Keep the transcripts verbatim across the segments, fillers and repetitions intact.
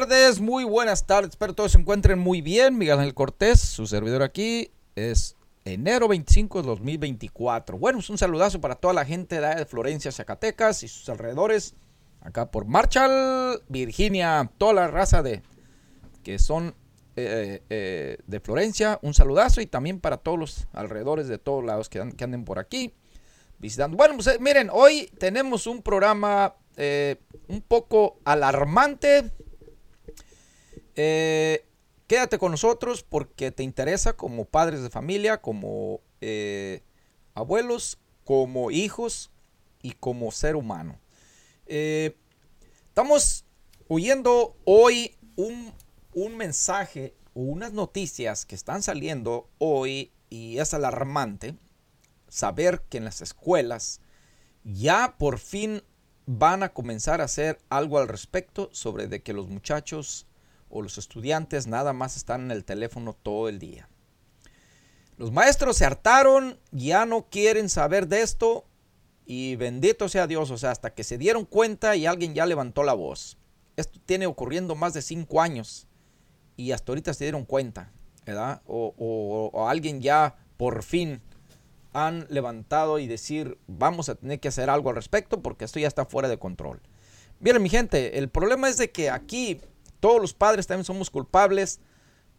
tardes, muy buenas tardes. Espero todos se encuentren muy bien. Miguel Daniel Cortés, su servidor aquí, es enero veinticinco de dos mil veinticuatro. Bueno, es un saludazo para toda la gente de Florencia, Zacatecas y sus alrededores. Acá por Marshall, Virginia, toda la raza de que son eh, eh, de Florencia. Un saludazo y también para todos los alrededores de todos lados que, and, que anden por aquí visitando. Bueno, pues, miren, hoy tenemos un programa eh, un poco alarmante. Eh, quédate con nosotros porque te interesa como padres de familia, como eh, abuelos, como hijos y como ser humano. Eh, estamos oyendo hoy un, un mensaje o unas noticias que están saliendo hoy y es alarmante saber que en las escuelas ya por fin van a comenzar a hacer algo al respecto sobre de que los muchachos o los estudiantes nada más están en el teléfono todo el día. Los maestros se hartaron, ya no quieren saber de esto y bendito sea Dios, o sea, hasta que se dieron cuenta y alguien ya levantó la voz. Esto tiene ocurriendo más de cinco años y hasta ahorita se dieron cuenta, ¿verdad? O, o, o alguien ya por fin han levantado y decir, vamos a tener que hacer algo al respecto porque esto ya está fuera de control. Miren, mi gente, el problema es de que aquí todos los padres también somos culpables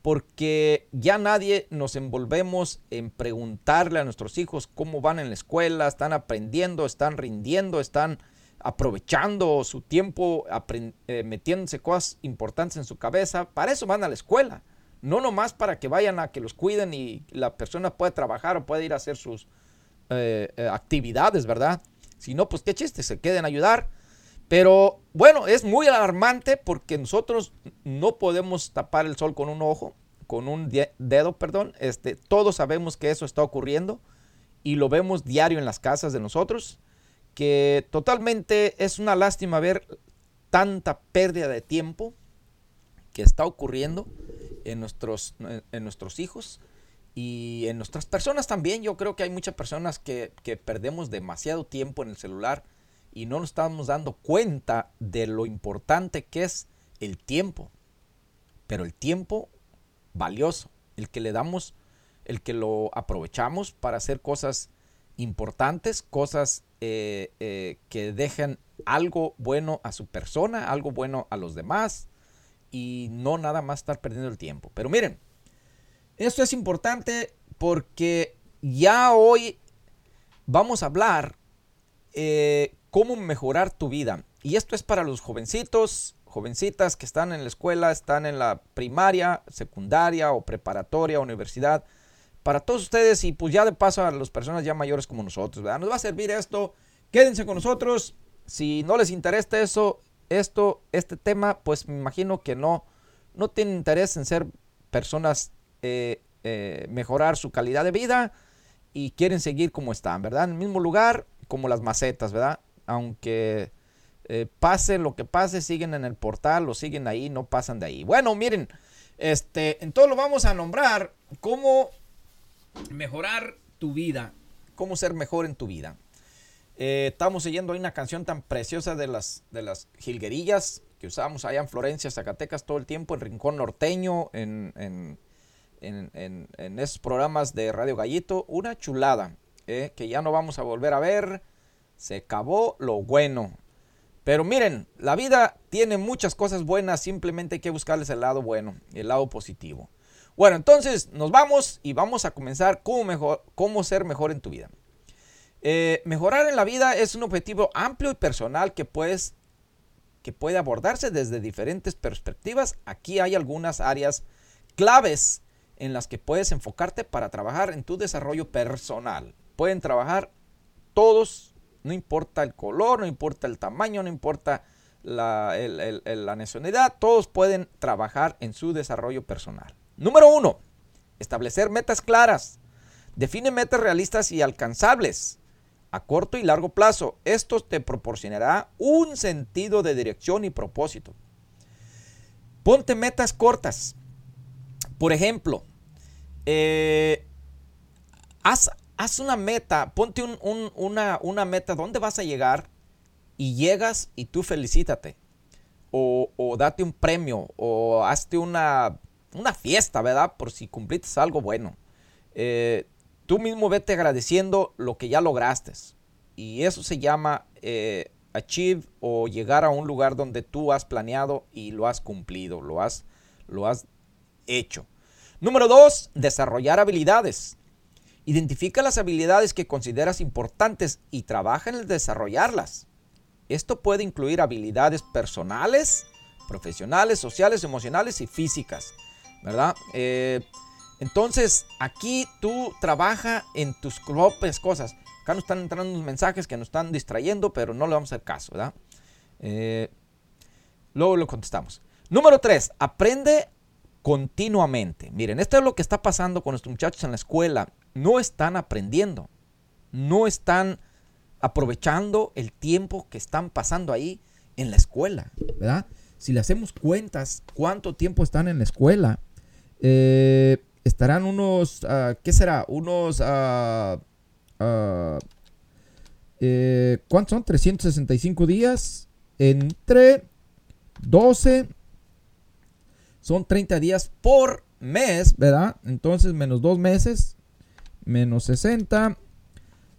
porque ya nadie nos envolvemos en preguntarle a nuestros hijos cómo van en la escuela, están aprendiendo, están rindiendo, están aprovechando su tiempo, aprend- eh, metiéndose cosas importantes en su cabeza. Para eso van a la escuela, no nomás para que vayan a que los cuiden y la persona pueda trabajar o puede ir a hacer sus eh, eh, actividades, ¿verdad? Si no, pues qué chiste, se queden a ayudar. Pero bueno, es muy alarmante porque nosotros no podemos tapar el sol con un ojo, con un de- dedo, perdón. Este, todos sabemos que eso está ocurriendo y lo vemos diario en las casas de nosotros, que totalmente es una lástima ver tanta pérdida de tiempo que está ocurriendo en nuestros, en nuestros hijos y en nuestras personas también. Yo creo que hay muchas personas que, que perdemos demasiado tiempo en el celular y no nos estamos dando cuenta de lo importante que es el tiempo. Pero el tiempo valioso, el que le damos, el que lo aprovechamos para hacer cosas importantes, cosas eh, eh, que dejan algo bueno a su persona, algo bueno a los demás, y no nada más estar perdiendo el tiempo. Pero miren, esto es importante porque ya hoy vamos a hablar eh, cómo mejorar tu vida. Y esto es para los jovencitos, jovencitas que están en la escuela, están en la primaria, secundaria o preparatoria, universidad. Para todos ustedes y pues ya de paso a las personas ya mayores como nosotros, ¿verdad? Nos va a servir esto. Quédense con nosotros. Si no les interesa eso, esto, este tema, pues me imagino que no, no tienen interés en ser personas, eh, eh, mejorar su calidad de vida y quieren seguir como están, ¿verdad? En el mismo lugar, como las macetas, ¿verdad? Aunque eh, pase lo que pase, siguen en el portal o siguen ahí, no pasan de ahí. Bueno, miren, este, entonces lo vamos a nombrar cómo mejorar tu vida, cómo ser mejor en tu vida. Eh, estamos oyendo una canción tan preciosa de las, de las jilguerillas que usábamos allá en Florencia, Zacatecas todo el tiempo, en Rincón Norteño, en, en, en, en, en esos programas de Radio Gallito. Una chulada eh, que ya no vamos a volver a ver. Se acabó lo bueno. Pero miren, la vida tiene muchas cosas buenas. Simplemente hay que buscarles el lado bueno, el lado positivo. Bueno, entonces nos vamos y vamos a comenzar cómo, mejor, cómo ser mejor en tu vida. Eh, mejorar en la vida es un objetivo amplio y personal que, puedes, que puede abordarse desde diferentes perspectivas. Aquí hay algunas áreas claves en las que puedes enfocarte para trabajar en tu desarrollo personal. Pueden trabajar todos. No importa el color, no importa el tamaño, no importa la, el, el, el, la nacionalidad. Todos pueden trabajar en su desarrollo personal. Número uno, establecer metas claras. Define metas realistas y alcanzables a corto y largo plazo. Esto te proporcionará un sentido de dirección y propósito. Ponte metas cortas. Por ejemplo, eh, haz Haz una meta, ponte un, un, una, una meta, ¿dónde vas a llegar? Y llegas y tú felicítate. o, o date un premio, o hazte una, una fiesta, ¿verdad? Por si cumpliste algo bueno. Eh, tú mismo vete agradeciendo lo que ya lograste. Y eso se llama eh, achieve, o llegar a un lugar donde tú has planeado y lo has cumplido, lo has, lo has hecho. Número dos, desarrollar habilidades. Identifica las habilidades que consideras importantes y trabaja en el desarrollarlas. Esto puede incluir habilidades personales, profesionales, sociales, emocionales y físicas, ¿verdad? Eh, entonces, aquí tú trabaja en tus propias cosas. Acá nos están entrando unos mensajes que nos están distrayendo, pero no le vamos a hacer caso, ¿verdad? Eh, luego lo contestamos. Número tres, aprende continuamente. Miren, esto es lo que está pasando con nuestros muchachos en la escuela. No están aprendiendo, no están aprovechando el tiempo que están pasando ahí en la escuela, ¿verdad? Si le hacemos cuentas, ¿cuánto tiempo están en la escuela? Eh, estarán unos, uh, ¿qué será? Unos, uh, uh, eh, ¿cuántos son? trescientos sesenta y cinco días entre doce, son treinta días por mes, ¿verdad? Entonces, menos dos meses, menos sesenta,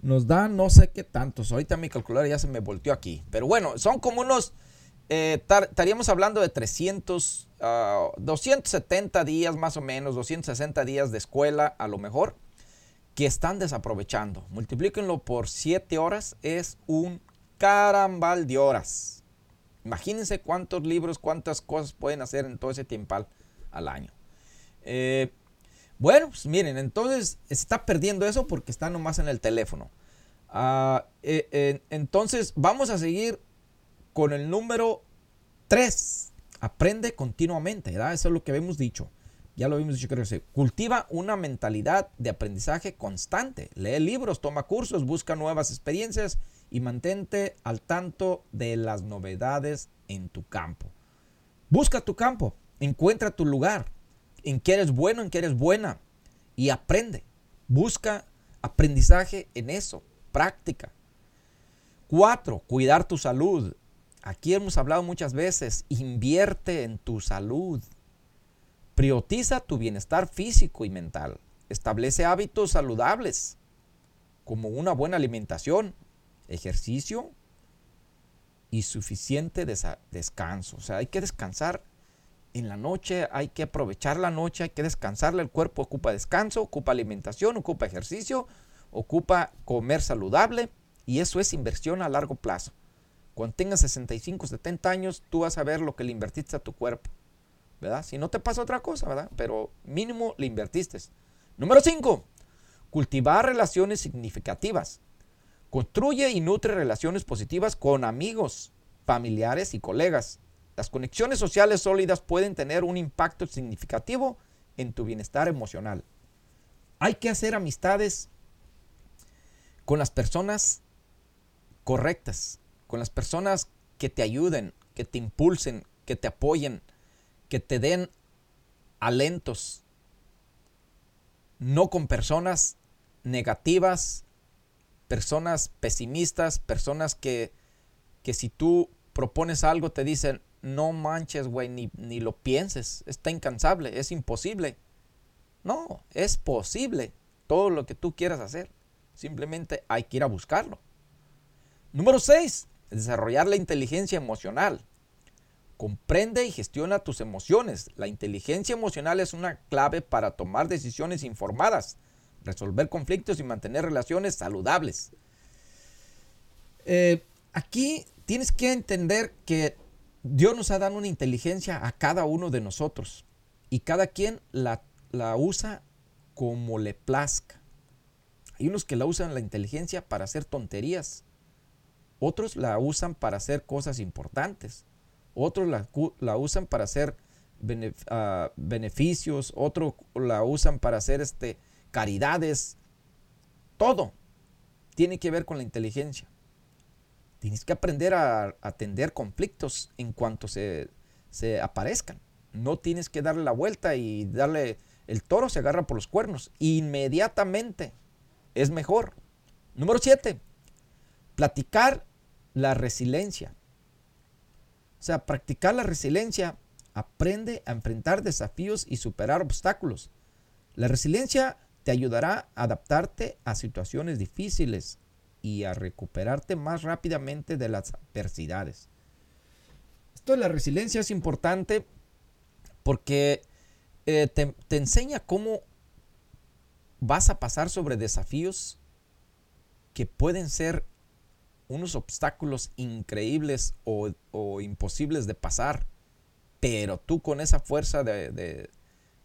nos da no sé qué tantos. Ahorita mi calculadora ya se me volteó aquí. Pero bueno, son como unos, eh, tar, estaríamos hablando de trescientos, uh, doscientos setenta días más o menos, doscientos sesenta días de escuela a lo mejor, que están desaprovechando. Multiplíquenlo por siete horas, es un carambal de horas. Imagínense cuántos libros, cuántas cosas pueden hacer en todo ese tiempal al año. Eh... Bueno, pues miren, entonces se está perdiendo eso porque está nomás en el teléfono. Uh, eh, eh, entonces vamos a seguir con el número tres. Aprende continuamente, ¿verdad? Eso es lo que habíamos dicho. Ya lo habíamos dicho, creo que sí. Cultiva una mentalidad de aprendizaje constante. Lee libros, toma cursos, busca nuevas experiencias y mantente al tanto de las novedades en tu campo. Busca tu campo, encuentra tu lugar. En qué eres bueno, en qué eres buena, y aprende, busca aprendizaje en eso, práctica. Cuatro, cuidar tu salud. Aquí hemos hablado muchas veces, invierte en tu salud, prioriza tu bienestar físico y mental, establece hábitos saludables, como una buena alimentación, ejercicio y suficiente desa- descanso. O sea, hay que descansar. En la noche hay que aprovechar la noche, hay que descansarla. El cuerpo ocupa descanso, ocupa alimentación, ocupa ejercicio, ocupa comer saludable, y eso es inversión a largo plazo. Cuando tengas sesenta y cinco, setenta años, tú vas a ver lo que le invertiste a tu cuerpo, ¿verdad? Si no te pasa otra cosa, ¿verdad? Pero mínimo le invertiste. Número cinco, cultivar relaciones significativas. Construye y nutre relaciones positivas con amigos, familiares y colegas. Las conexiones sociales sólidas pueden tener un impacto significativo en tu bienestar emocional. Hay que hacer amistades con las personas correctas, con las personas que te ayuden, que te impulsen, que te apoyen, que te den alentos. No con personas negativas, personas pesimistas, personas que, que si tú propones algo te dicen: no manches, güey, ni, ni lo pienses, está incansable, es imposible. No, es posible todo lo que tú quieras hacer. Simplemente hay que ir a buscarlo. Número seis, desarrollar la inteligencia emocional. Comprende y gestiona tus emociones. La inteligencia emocional es una clave para tomar decisiones informadas, resolver conflictos y mantener relaciones saludables. Eh, aquí tienes que entender que Dios nos ha dado una inteligencia a cada uno de nosotros, y cada quien la, la usa como le plazca. Hay unos que la usan la inteligencia para hacer tonterías, otros la usan para hacer cosas importantes, otros la, la usan para hacer bene, uh, beneficios, otros la usan para hacer este, caridades. Todo tiene que ver con la inteligencia. Tienes que aprender a atender conflictos en cuanto se, se aparezcan. No tienes que darle la vuelta y darle... El toro se agarra por los cuernos. Inmediatamente es mejor. Número siete. Platicar la resiliencia. O sea, practicar la resiliencia, aprende a enfrentar desafíos y superar obstáculos. La resiliencia te ayudará a adaptarte a situaciones difíciles y a recuperarte más rápidamente de las adversidades. Esto de la resiliencia es importante porque eh, te, te enseña cómo vas a pasar sobre desafíos que pueden ser unos obstáculos increíbles o, o imposibles de pasar, pero tú con esa fuerza de, de,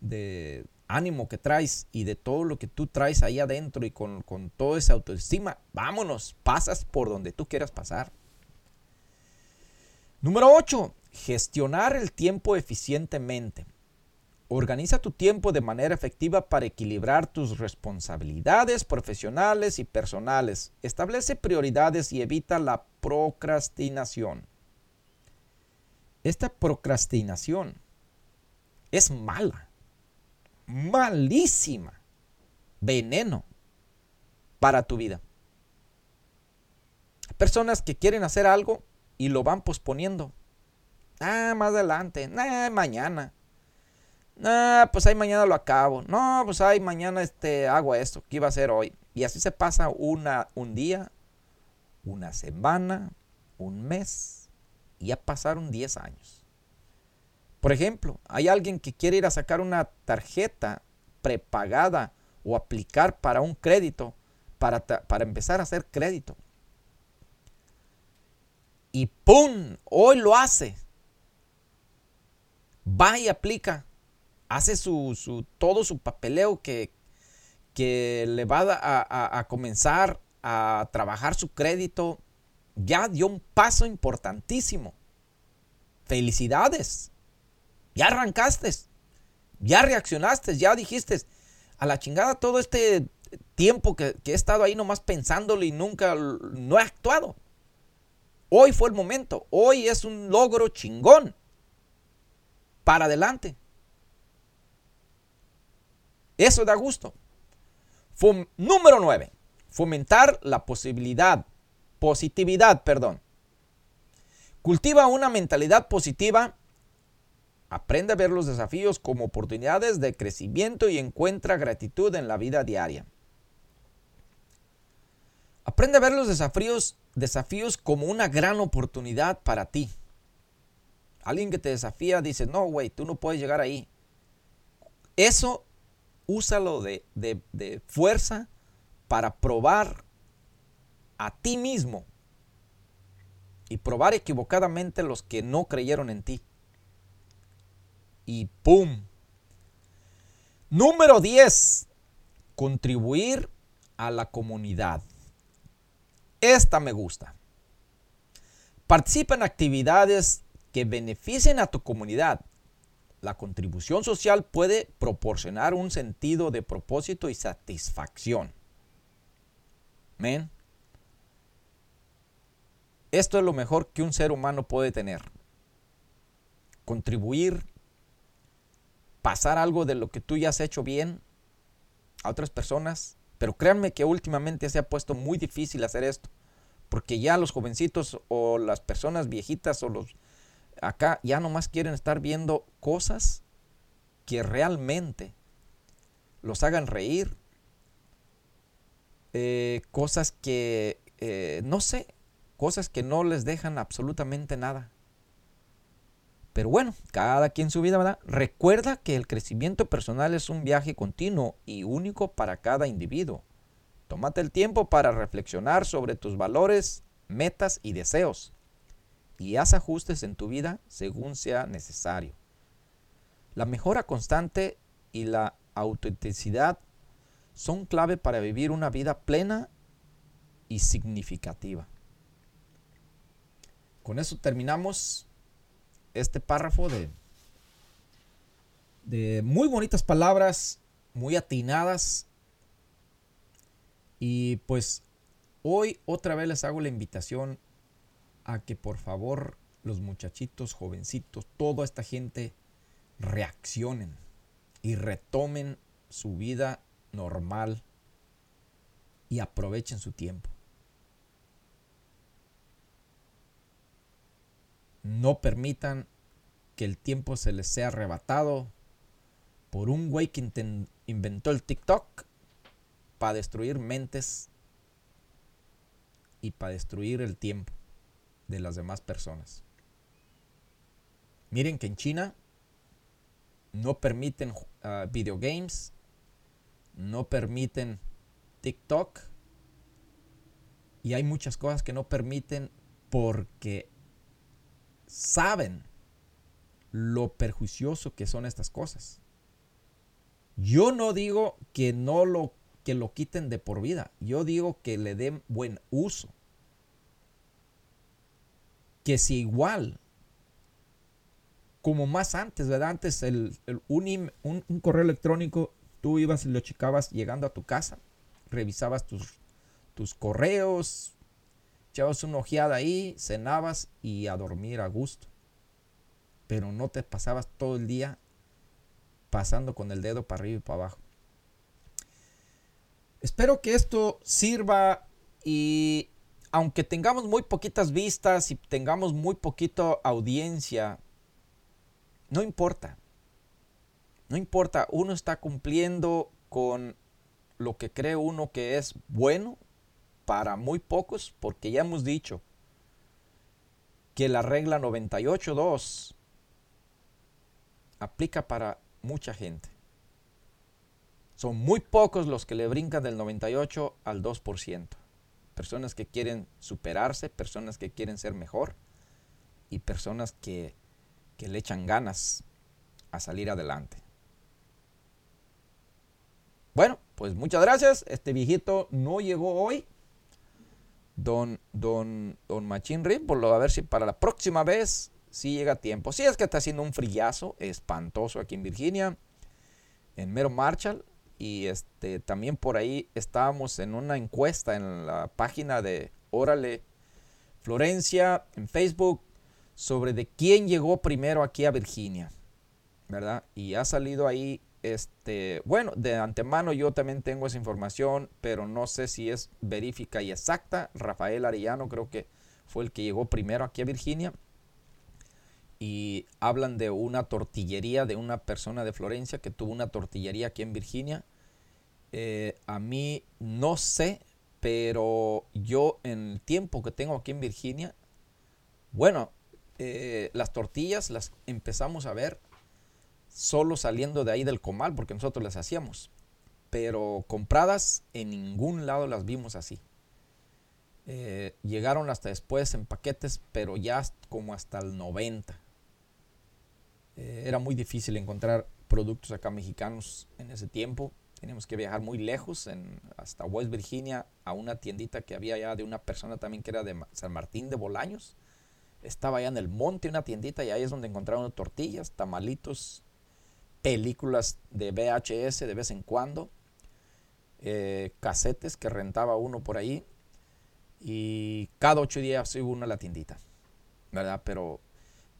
de ánimo que traes y de todo lo que tú traes ahí adentro y con, con toda esa autoestima, vámonos, pasas por donde tú quieras pasar. Número ocho, gestionar el tiempo eficientemente. Organiza tu tiempo de manera efectiva para equilibrar tus responsabilidades profesionales y personales. Establece prioridades y evita la procrastinación. Esta procrastinación es mala, malísima, veneno para tu vida. Hay personas que quieren hacer algo y lo van posponiendo. Ah, más adelante, ah, mañana. No, pues ahí mañana lo acabo. No, pues ahí mañana este, hago esto. ¿Qué iba a hacer hoy? Y así se pasa una, un día, una semana, un mes. Y ya pasaron diez años. Por ejemplo, hay alguien que quiere ir a sacar una tarjeta prepagada o aplicar para un crédito, para, para empezar a hacer crédito. Y ¡pum! Hoy lo hace. Va y aplica. Hace su, su, todo su papeleo que, que le va a, a, a comenzar a trabajar su crédito. Ya dio un paso importantísimo. Felicidades. Ya arrancaste. Ya reaccionaste. Ya dijiste, a la chingada todo este tiempo que, que he estado ahí nomás pensándolo y nunca no he actuado. Hoy fue el momento. Hoy es un logro chingón. Para adelante. Eso da gusto. Fom- Número nueve. Fomentar la posibilidad, positividad, perdón. Cultiva una mentalidad positiva. Aprende a ver los desafíos como oportunidades de crecimiento y encuentra gratitud en la vida diaria. Aprende a ver los desafíos, desafíos como una gran oportunidad para ti. Alguien que te desafía dice, no, güey, tú no puedes llegar ahí. Eso úsalo de, de, de fuerza para probar a ti mismo y probar equivocadamente los que no creyeron en ti. Y ¡pum! Número diez. Contribuir a la comunidad. Esta me gusta. Participa en actividades que beneficien a tu comunidad. La contribución social puede proporcionar un sentido de propósito y satisfacción. ¿Ven? Esto es lo mejor que un ser humano puede tener. Contribuir, pasar algo de lo que tú ya has hecho bien a otras personas. Pero créanme que últimamente se ha puesto muy difícil hacer esto. Porque ya los jovencitos o las personas viejitas o los... acá ya nomás quieren estar viendo cosas que realmente los hagan reír. Eh, cosas que, eh, no sé, cosas que no les dejan absolutamente nada. Pero bueno, cada quien su vida, ¿verdad? Recuerda que el crecimiento personal es un viaje continuo y único para cada individuo. Tómate el tiempo para reflexionar sobre tus valores, metas y deseos. Y haz ajustes en tu vida según sea necesario. La mejora constante y la autenticidad son clave para vivir una vida plena y significativa. Con eso terminamos este párrafo de, de muy bonitas palabras, muy atinadas. Y pues hoy otra vez les hago la invitación a que por favor los muchachitos, jovencitos, toda esta gente reaccionen y retomen su vida normal y aprovechen su tiempo. No permitan que el tiempo se les sea arrebatado por un güey que inten- inventó el TikTok para destruir mentes y para destruir el tiempo de las demás personas. Miren que en China no permiten uh, video games, no permiten TikTok y hay muchas cosas que no permiten porque saben lo perjuicioso que son estas cosas. Yo no digo que no lo que lo quiten de por vida. Yo digo que le den buen uso. Que si igual, como más antes, ¿verdad? Antes el, el, un, un, un correo electrónico, tú ibas y lo checabas llegando a tu casa, revisabas tus, tus correos, echabas una ojeada ahí, cenabas y a dormir a gusto. Pero no te pasabas todo el día pasando con el dedo para arriba y para abajo. Espero que esto sirva y aunque tengamos muy poquitas vistas y tengamos muy poquita audiencia, no importa. No importa, uno está cumpliendo con lo que cree uno que es bueno para muy pocos, porque ya hemos dicho que la regla noventa y ocho punto dos aplica para mucha gente. Son muy pocos los que le brincan del noventa y ocho al dos por ciento. Personas que quieren superarse, personas que quieren ser mejor y personas que, que le echan ganas a salir adelante. Bueno, pues muchas gracias. Este viejito no llegó hoy. Don, don, don Machín Rip, por lo a ver si para la próxima vez sí llega a tiempo. Sí, es que está haciendo un frillazo espantoso aquí en Virginia, en mero Marshall. Y este también por ahí estábamos en una encuesta en la página de Órale Florencia en Facebook sobre de quién llegó primero aquí a Virginia, ¿verdad? Y ha salido ahí, este, bueno, de antemano yo también tengo esa información, pero no sé si es verífica y exacta. Rafael Arellano creo que fue el que llegó primero aquí a Virginia. Y hablan de una tortillería, de una persona de Florencia que tuvo una tortillería aquí en Virginia. Eh, a mí no sé, pero yo en el tiempo que tengo aquí en Virginia, bueno, eh, las tortillas las empezamos a ver solo saliendo de ahí del comal, porque nosotros las hacíamos. Pero compradas en ningún lado las vimos así. Eh, llegaron hasta después en paquetes, pero ya como hasta el noventa. Era muy difícil encontrar productos acá mexicanos en ese tiempo. Teníamos que viajar muy lejos, en, hasta West Virginia, a una tiendita que había ya de una persona también que era de San Martín de Bolaños. Estaba allá en el monte una tiendita y ahí es donde encontraron tortillas, tamalitos, películas de V H S de vez en cuando, eh, casetes que rentaba uno por ahí. Y cada ocho días subo una a la tiendita, ¿verdad? Pero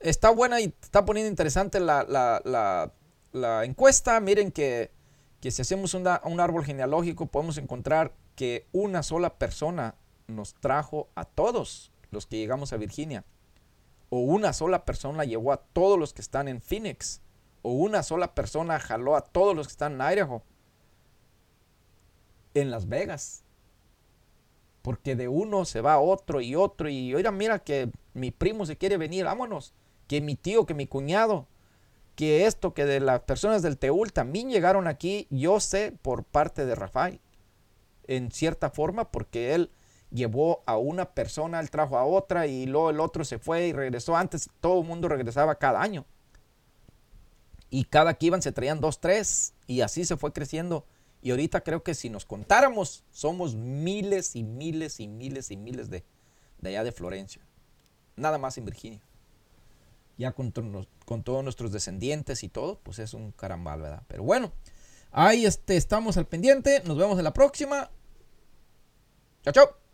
está buena y está poniendo interesante la, la, la, la encuesta. Miren que, que si hacemos una, un árbol genealógico podemos encontrar que una sola persona nos trajo a todos los que llegamos a Virginia. O una sola persona llevó a todos los que están en Phoenix. O una sola persona jaló a todos los que están en Idaho. En Las Vegas. Porque de uno se va otro y otro. Y oiga, mira que mi primo se quiere venir, vámonos. Que mi tío, que mi cuñado. Que esto, que de las personas del Teúl también llegaron aquí. Yo sé por parte de Rafael. En cierta forma, porque él llevó a una persona, él trajo a otra. Y luego el otro se fue y regresó. Antes todo el mundo regresaba cada año. Y cada que iban se traían dos, tres. Y así se fue creciendo. Y ahorita creo que si nos contáramos, somos miles y miles y miles y miles de, de allá de Florencia. Nada más en Virginia. Ya con, con todos nuestros descendientes y todo, pues es un carambal, ¿verdad? Pero bueno, ahí este, estamos al pendiente. Nos vemos en la próxima. Chao, chao.